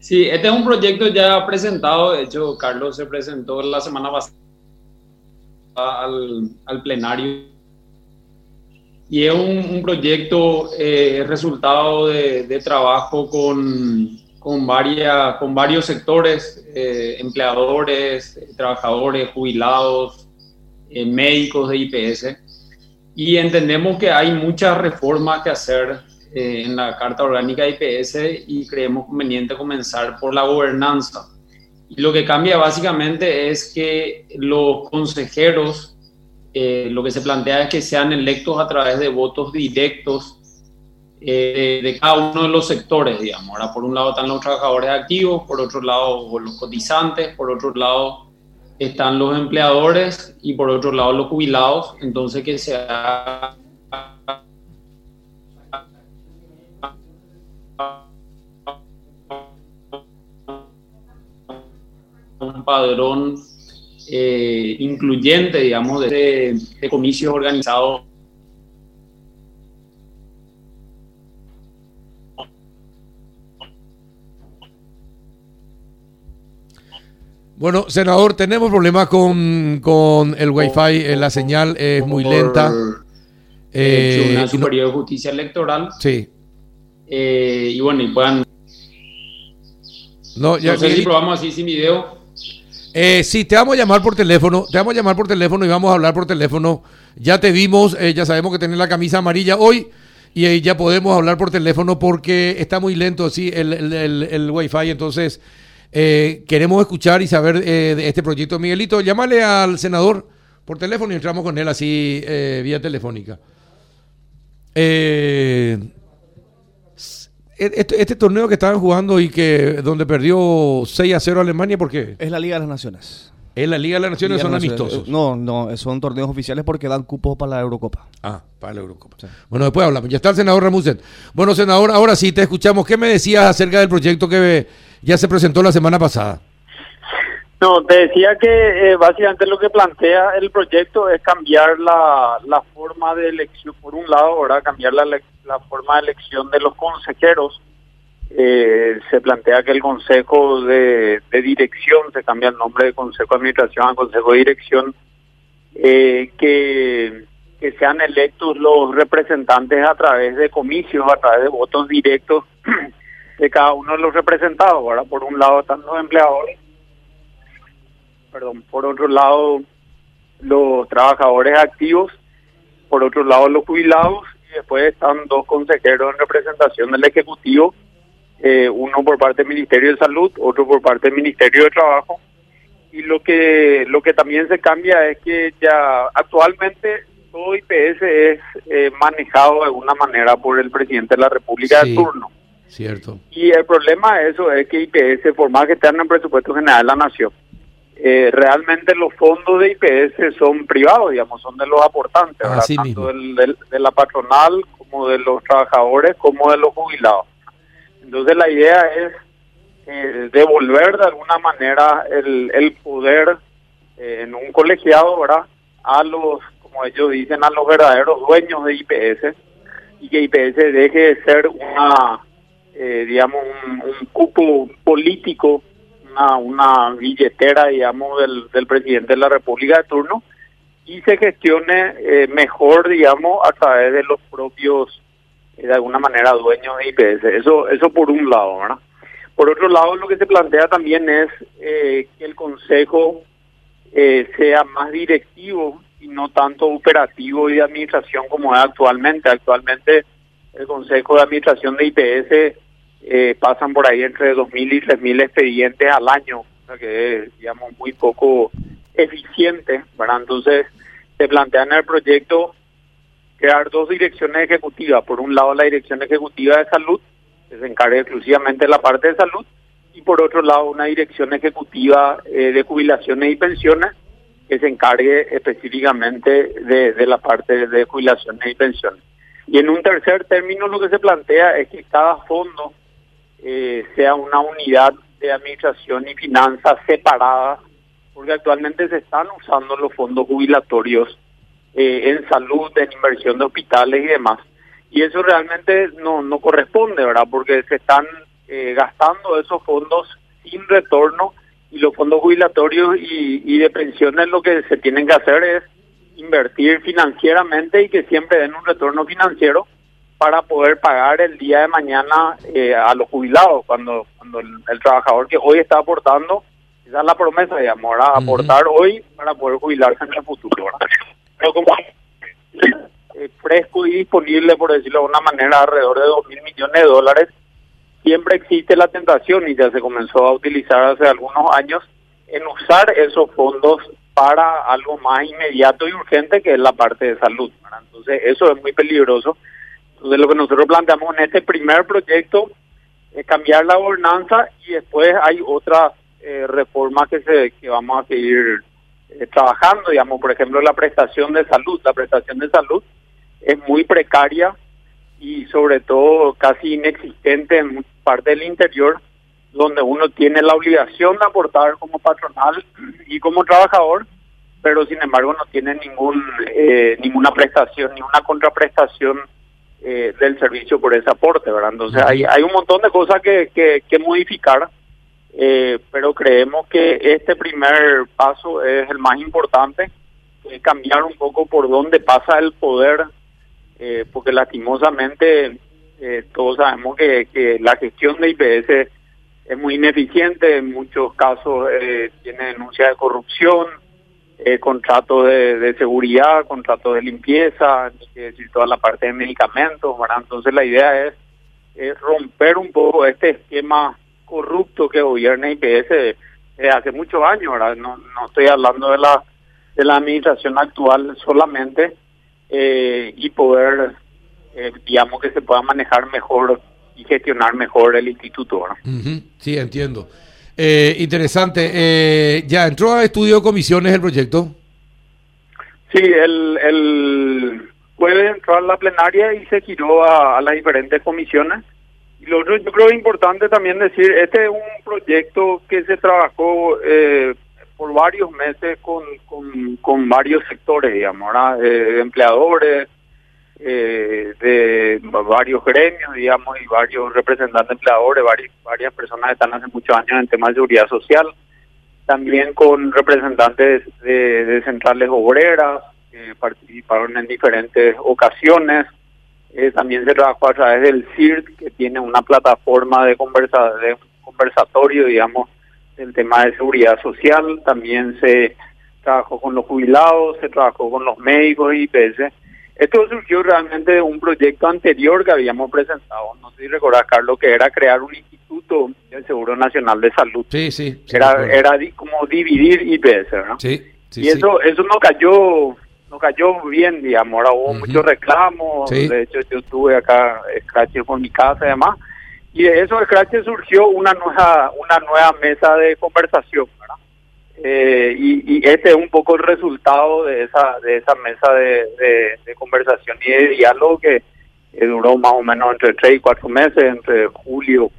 Sí, este es un proyecto ya presentado. De hecho, Carlos se presentó la semana pasada al plenario. Y es un proyecto resultado de trabajo con varios sectores, empleadores, trabajadores, jubilados, médicos de IPS. Y entendemos que hay muchas reformas que hacer en la Carta Orgánica IPS y creemos conveniente comenzar por la gobernanza. Y lo que cambia básicamente es que los consejeros, lo que se plantea es que sean electos a través de votos directos de cada uno de los sectores, digamos. Ahora, por un lado están los trabajadores activos, por otro lado los cotizantes, por otro lado están los empleadores y por otro lado los jubilados. Entonces que se haga un padrón incluyente, digamos, de comicios organizados . Bueno, senador, tenemos problemas con el wifi, la señal es muy lenta. Junta Superior de Justicia Electoral. Sí. Y bueno, y puedan... No, ya no sé si probamos así sin video. Sí, te vamos a llamar por teléfono, y vamos a hablar por teléfono. Ya te vimos, ya sabemos que tenés la camisa amarilla hoy y ya podemos hablar por teléfono porque está muy lento, sí, el wifi. Entonces queremos escuchar y saber de este proyecto. Miguelito, llámale al senador por teléfono y entramos con él así vía telefónica. Este torneo que estaban jugando y que donde perdió 6-0 Alemania, ¿por qué? Es la Liga de las Naciones. ¿Es la Liga de las Naciones? ¿Son amistosos? No, son torneos oficiales porque dan cupos para la Eurocopa. Ah, para la Eurocopa. Sí. Bueno, después hablamos. Ya está el senador Rasmussen. Bueno, senador, ahora sí, te escuchamos. ¿Qué me decías acerca del proyecto que ya se presentó la semana pasada? No, te decía que básicamente lo que plantea el proyecto es cambiar la forma de elección, por un lado, ahora cambiar la forma de elección de los consejeros. Se plantea que el Consejo de Dirección, se cambia el nombre de Consejo de Administración a Consejo de Dirección, que sean electos los representantes a través de comicios, a través de votos directos de cada uno de los representados. Ahora, por un lado están los empleadores, por otro lado los trabajadores activos, por otro lado los jubilados, y después están dos consejeros en representación del Ejecutivo, uno por parte del Ministerio de Salud, otro por parte del Ministerio de Trabajo. Y lo que también se cambia es que ya actualmente todo IPS es manejado de alguna manera por el presidente de la República, sí, de turno. Cierto. Y el problema de eso es que IPS, por más que estén en el presupuesto general de la Nación, realmente los fondos de IPS son privados, digamos, son de los aportantes, tanto de la patronal como de los trabajadores como de los jubilados. Entonces la idea es devolver de alguna manera el poder en un colegiado, ¿verdad?, a los, como ellos dicen, a los verdaderos dueños de IPS, y que IPS deje de ser un cupo político, una billetera, digamos, del presidente de la República de turno, y se gestione mejor, digamos, a través de los propios, de alguna manera, dueños de IPS. Eso por un lado, ¿verdad? Por otro lado, lo que se plantea también es que el Consejo sea más directivo y no tanto operativo y de administración como es actualmente. Actualmente el Consejo de Administración de IPS pasan por ahí entre 2.000 y 3.000 expedientes al año, o sea que es, digamos, muy poco eficiente, ¿verdad? Entonces se plantea en el proyecto crear dos direcciones ejecutivas. Por un lado, la Dirección Ejecutiva de Salud, que se encarga exclusivamente de la parte de salud, y por otro lado, una Dirección Ejecutiva de Jubilaciones y Pensiones, que se encargue específicamente de la parte de jubilaciones y pensiones. Y en un tercer término, lo que se plantea es que cada fondo sea una unidad de administración y finanzas separada, porque actualmente se están usando los fondos jubilatorios en salud, en inversión de hospitales y demás, y eso realmente no corresponde, ¿verdad?, porque se están gastando esos fondos sin retorno, y los fondos jubilatorios y de pensiones lo que se tienen que hacer es invertir financieramente y que siempre den un retorno financiero para poder pagar el día de mañana a los jubilados, cuando el trabajador que hoy está aportando, esa es la promesa, digamos, ahora aportar hoy para poder jubilarse en el futuro, ¿verdad? Pero como fresco y disponible, por decirlo de una manera, alrededor de $2.000 millones, siempre existe la tentación, y ya se comenzó a utilizar hace algunos años, en usar esos fondos para algo más inmediato y urgente, que es la parte de salud, ¿verdad? Entonces eso es muy peligroso. Entonces lo que nosotros planteamos en este primer proyecto es cambiar la gobernanza, y después hay otras reformas que vamos a seguir trabajando, digamos, por ejemplo la prestación de salud. La prestación de salud es muy precaria y sobre todo casi inexistente en parte del interior, donde uno tiene la obligación de aportar como patronal y como trabajador, pero sin embargo no tiene ninguna prestación, ni una contraprestación del servicio por ese aporte, ¿verdad? Entonces hay un montón de cosas que modificar, pero creemos que este primer paso es el más importante, es cambiar un poco por dónde pasa el poder, porque lastimosamente todos sabemos que la gestión de IPS es muy ineficiente, en muchos casos tiene denuncias de corrupción, contratos de seguridad, contratos de limpieza, es decir, toda la parte de medicamentos, ¿verdad? Entonces la idea es romper un poco este esquema corrupto que gobierna IPS hace muchos años, ¿verdad? No estoy hablando de la administración actual solamente, y poder, digamos, que se pueda manejar mejor y gestionar mejor el instituto, ¿verdad? Sí, entiendo. Interesante. ¿Ya entró a estudio de comisiones el proyecto? Sí, el jueves entró a la plenaria y se giró a las diferentes comisiones. Y lo otro, yo creo importante también decir, este es un proyecto que se trabajó por varios meses con varios sectores, digamos, ¿verdad? De empleadores, de varios gremios, digamos, y varios representantes de empleadores, varias personas están hace muchos años en el tema de seguridad social, también con representantes de centrales obreras, participaron en diferentes ocasiones, también se trabajó a través del CIRT, que tiene una plataforma de conversatorio, digamos, del tema de seguridad social, también se trabajó con los jubilados, se trabajó con los médicos y IPS. Esto surgió realmente de un proyecto anterior que habíamos presentado, no sé si recordás, Carlos, que era crear un instituto del Seguro Nacional de Salud. Sí. Era como dividir IPS, ¿no? Sí. Y eso no cayó bien, digamos, ahora hubo muchos reclamos, de hecho yo estuve acá, escrache por mi casa y demás, y de eso escrache surgió una nueva mesa de conversación, ¿verdad? Y este es un poco el resultado de esa mesa de conversación y de diálogo que duró más o menos entre 3 y 4 meses, entre julio,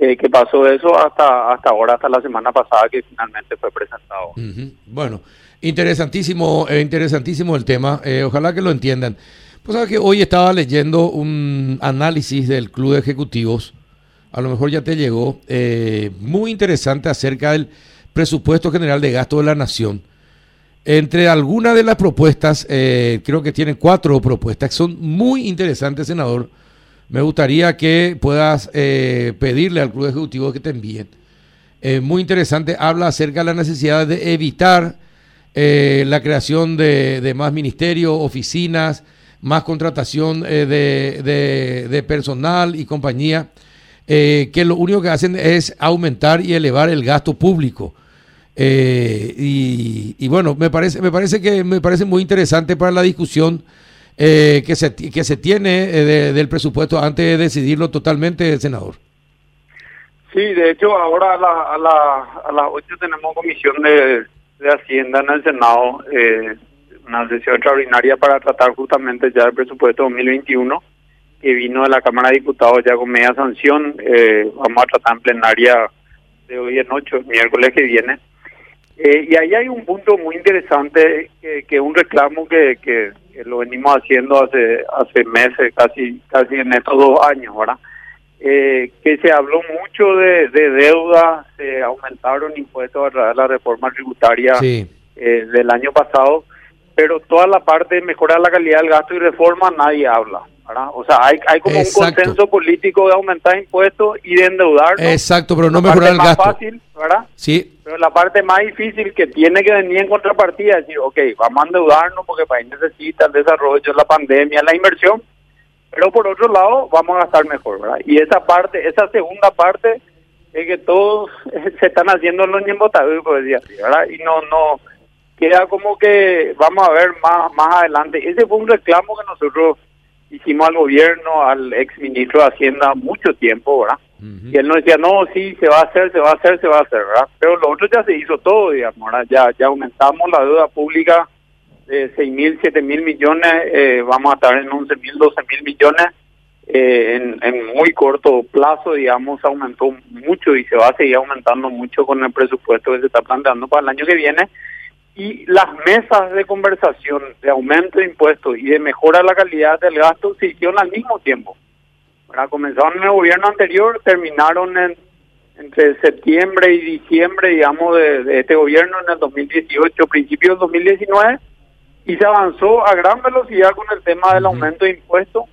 que pasó eso hasta ahora, hasta la semana pasada que finalmente fue presentado. Bueno, interesantísimo el tema, ojalá que lo entiendan. Pues sabes que hoy estaba leyendo un análisis del Club de Ejecutivos, a lo mejor ya te llegó, muy interesante acerca del presupuesto general de gasto de la nación. Entre algunas de las propuestas, creo que tienen 4 propuestas que son muy interesantes, senador. Me gustaría que puedas pedirle al Club Ejecutivo que te envíen. Muy interesante, habla acerca de la necesidad de evitar la creación de más ministerios, oficinas, más contratación de personal y compañía, que lo único que hacen es aumentar y elevar el gasto público. Y bueno, me parece muy interesante para la discusión que se tiene del presupuesto antes de decidirlo totalmente, senador. Sí, de hecho ahora a las 8 tenemos comisión de Hacienda en el Senado, una sesión extraordinaria para tratar justamente ya el presupuesto 2021, que vino de la Cámara de Diputados ya con media sanción. Vamos a tratar en plenaria de hoy en 8, el miércoles que viene. Y ahí hay un punto muy interesante, que es un reclamo que lo venimos haciendo hace meses, casi en estos 2 años, ¿verdad? que se habló mucho de deuda, se aumentaron impuestos a través de la reforma tributaria del año pasado, pero toda la parte de mejorar la calidad del gasto y reforma nadie habla, ¿verdad? O sea, hay como exacto, un consenso político de aumentar impuestos y de endeudarnos. Exacto, pero no mejorar el gasto. Fácil, ¿verdad? Sí. Pero la parte más difícil que tiene que venir en contrapartida es decir, okay, vamos a endeudarnos porque el país necesita el desarrollo, la pandemia, la inversión, pero por otro lado vamos a gastar mejor, ¿verdad? Y esa parte, esa segunda parte es que todos se están haciendo los ñembotados, por decir así, ¿verdad? Y no queda como que vamos a ver más adelante. Ese fue un reclamo que nosotros hicimos al gobierno, al exministro de Hacienda mucho tiempo, ¿verdad? Uh-huh. Y él nos decía, no, sí, se va a hacer, ¿verdad? Pero lo otro ya se hizo todo, digamos, ¿verdad? Ya aumentamos la deuda pública de 6.000, 7.000 millones, vamos a estar en 11.000, 12.000 millones en muy corto plazo, digamos, aumentó mucho y se va a seguir aumentando mucho con el presupuesto que se está planteando para el año que viene. Y las mesas de conversación de aumento de impuestos y de mejora de la calidad del gasto se hicieron al mismo tiempo, ¿verdad? Comenzaron en el gobierno anterior, terminaron entre septiembre y diciembre, digamos, de este gobierno en el 2018, principios del 2019, y se avanzó a gran velocidad con el tema del aumento de impuestos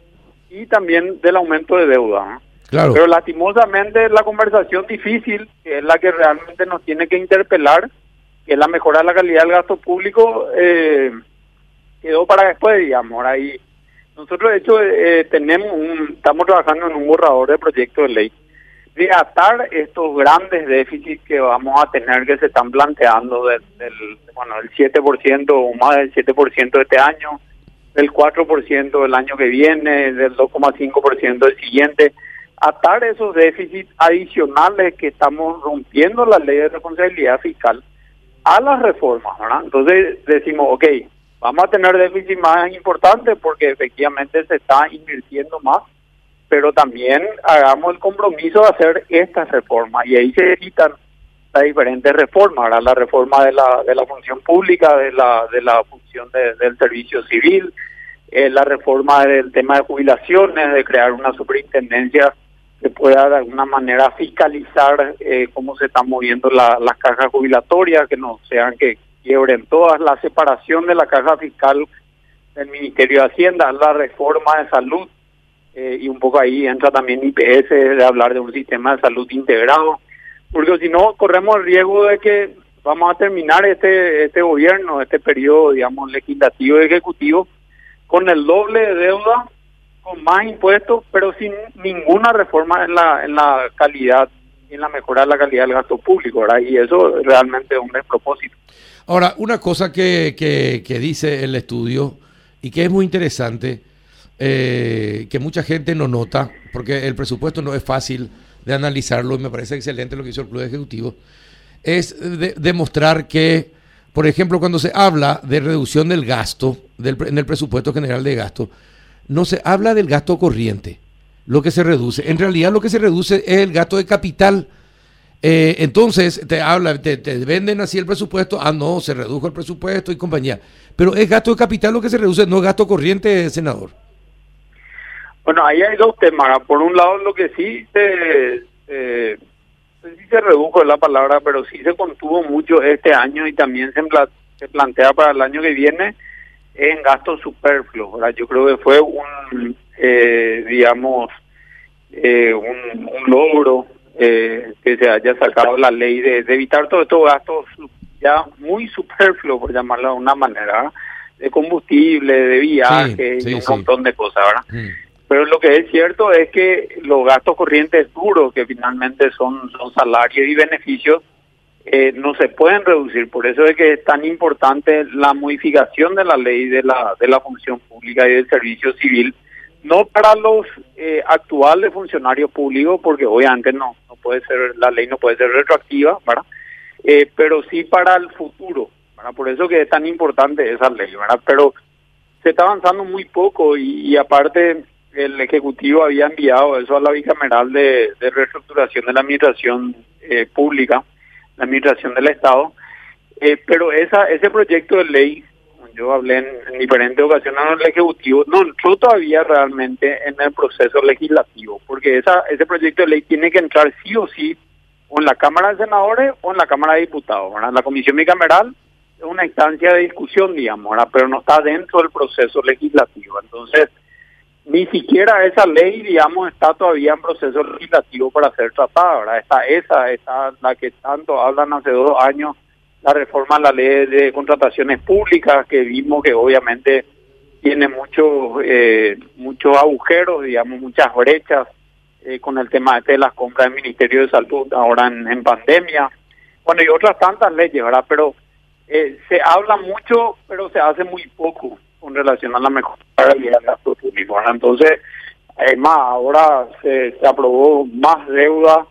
y también del aumento de deuda, ¿no? Claro. Pero lastimosamente la conversación difícil, que es la que realmente nos tiene que interpelar, que es la mejora de la calidad del gasto público, quedó para después, digamos. Ahí nosotros, de hecho, estamos trabajando en un borrador de proyecto de ley de atar estos grandes déficits que vamos a tener, que se están planteando del 7% o más del 7% de este año, del 4% del año que viene, del 2,5% del siguiente. Atar esos déficits adicionales que estamos rompiendo la ley de responsabilidad fiscal a las reformas, ¿verdad? Entonces decimos, okay, vamos a tener déficit más importante porque efectivamente se está invirtiendo más, pero también hagamos el compromiso de hacer estas reformas, y ahí se citan las diferentes reformas, ¿verdad? La reforma de la función pública, de la función del servicio civil, la reforma del tema de jubilaciones, de crear una superintendencia que pueda de alguna manera fiscalizar cómo se están moviendo las cajas jubilatorias, que no sean que quiebren todas, la separación de la caja fiscal del Ministerio de Hacienda, la reforma de salud, y un poco ahí entra también IPS, de hablar de un sistema de salud integrado, porque si no corremos el riesgo de que vamos a terminar este gobierno, este periodo, digamos, legislativo y ejecutivo, con el doble de deuda, con más impuestos, pero sin ninguna reforma en la calidad, en la mejora de la calidad del gasto público, ¿verdad? Y eso realmente es un despropósito. Ahora, una cosa que dice el estudio y que es muy interesante, que mucha gente no nota, porque el presupuesto no es fácil de analizarlo, y me parece excelente lo que hizo el Club de Ejecutivos, es demostrar que, por ejemplo, cuando se habla de reducción del gasto, en el presupuesto general de gasto, no se habla del gasto corriente, lo que se reduce. En realidad lo que se reduce es el gasto de capital. Entonces te venden así el presupuesto, no, se redujo el presupuesto y compañía. Pero es gasto de capital lo que se reduce, no es gasto corriente, senador. Bueno, ahí hay dos temas. Por un lado, lo que sí se redujo la palabra, pero sí se contuvo mucho este año y también se plantea para el año que viene, en gastos superfluos, ¿verdad? Yo creo que fue un logro que se haya sacado la ley de evitar todos estos gastos ya muy superfluos, por llamarlo de una manera, ¿verdad? De combustible, de viajes, y un montón de cosas, ¿verdad? Sí. Pero lo que es cierto es que los gastos corrientes duros, que finalmente son salarios y beneficios, no se pueden reducir. Por eso es que es tan importante la modificación de la ley de la función pública y del servicio civil, no para los actuales funcionarios públicos, porque obviamente no puede ser, la ley no puede ser retroactiva, ¿verdad? Pero sí para el futuro, ¿verdad? Por eso que es tan importante esa ley, ¿verdad? Pero se está avanzando muy poco y aparte el Ejecutivo había enviado eso a la bicameral de reestructuración de la administración pública, la administración del Estado, pero ese proyecto de ley, yo hablé en diferentes ocasiones en el Ejecutivo, no entró todavía realmente en el proceso legislativo, porque ese proyecto de ley tiene que entrar sí o sí o en la Cámara de Senadores o en la Cámara de Diputados, ¿verdad? La Comisión Bicameral es una instancia de discusión, digamos, ¿verdad? Pero no está dentro del proceso legislativo, entonces ni siquiera esa ley, digamos, está todavía en proceso legislativo para ser tratada, ¿verdad? Está la que tanto hablan hace 2 años, la reforma a la ley de contrataciones públicas, que vimos que obviamente tiene muchos agujeros, digamos, muchas brechas, con el tema de las compras del Ministerio de Salud ahora en pandemia. Bueno, y otras tantas leyes, ¿verdad? Pero se habla mucho, pero se hace muy poco con relación a la mejora de la gasto público. Entonces, además, ahora se aprobó más deuda,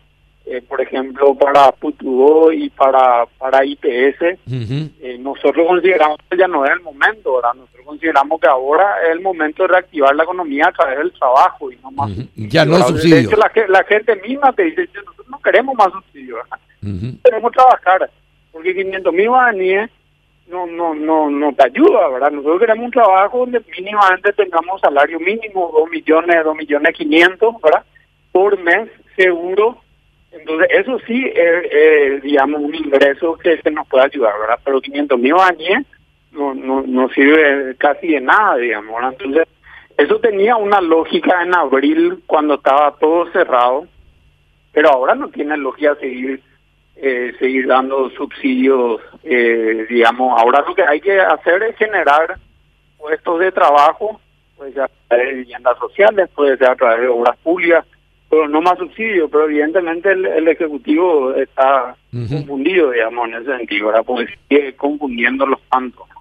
por ejemplo, para Putugo y para IPS. Uh-huh. Nosotros consideramos que ya no es el momento, ¿verdad? Nosotros consideramos que ahora es el momento de reactivar la economía a través del trabajo y no más. Uh-huh. Ya no es subsidio. De hecho, la gente misma te dice, nosotros no queremos más subsidio, ¿verdad? Uh-huh. Queremos trabajar, porque 500.000 guaraníes no te ayuda, ¿verdad? Nosotros queremos un trabajo donde mínimamente tengamos salario mínimo, 2.500.000, ¿verdad? Por mes, seguro. Entonces, eso sí es, digamos, un ingreso que nos puede ayudar, ¿verdad? Pero 500.000 años no sirve casi de nada, digamos, ¿verdad? Entonces, eso tenía una lógica en abril cuando estaba todo cerrado, pero ahora no tiene lógica seguir dando subsidios, digamos. Ahora lo que hay que hacer es generar puestos de trabajo, puede ser a través de viviendas sociales, puede ser a través de obras públicas, pero no más subsidio, pero evidentemente el Ejecutivo está confundido, digamos, en ese sentido, ahora porque sigue confundiendo los tantos.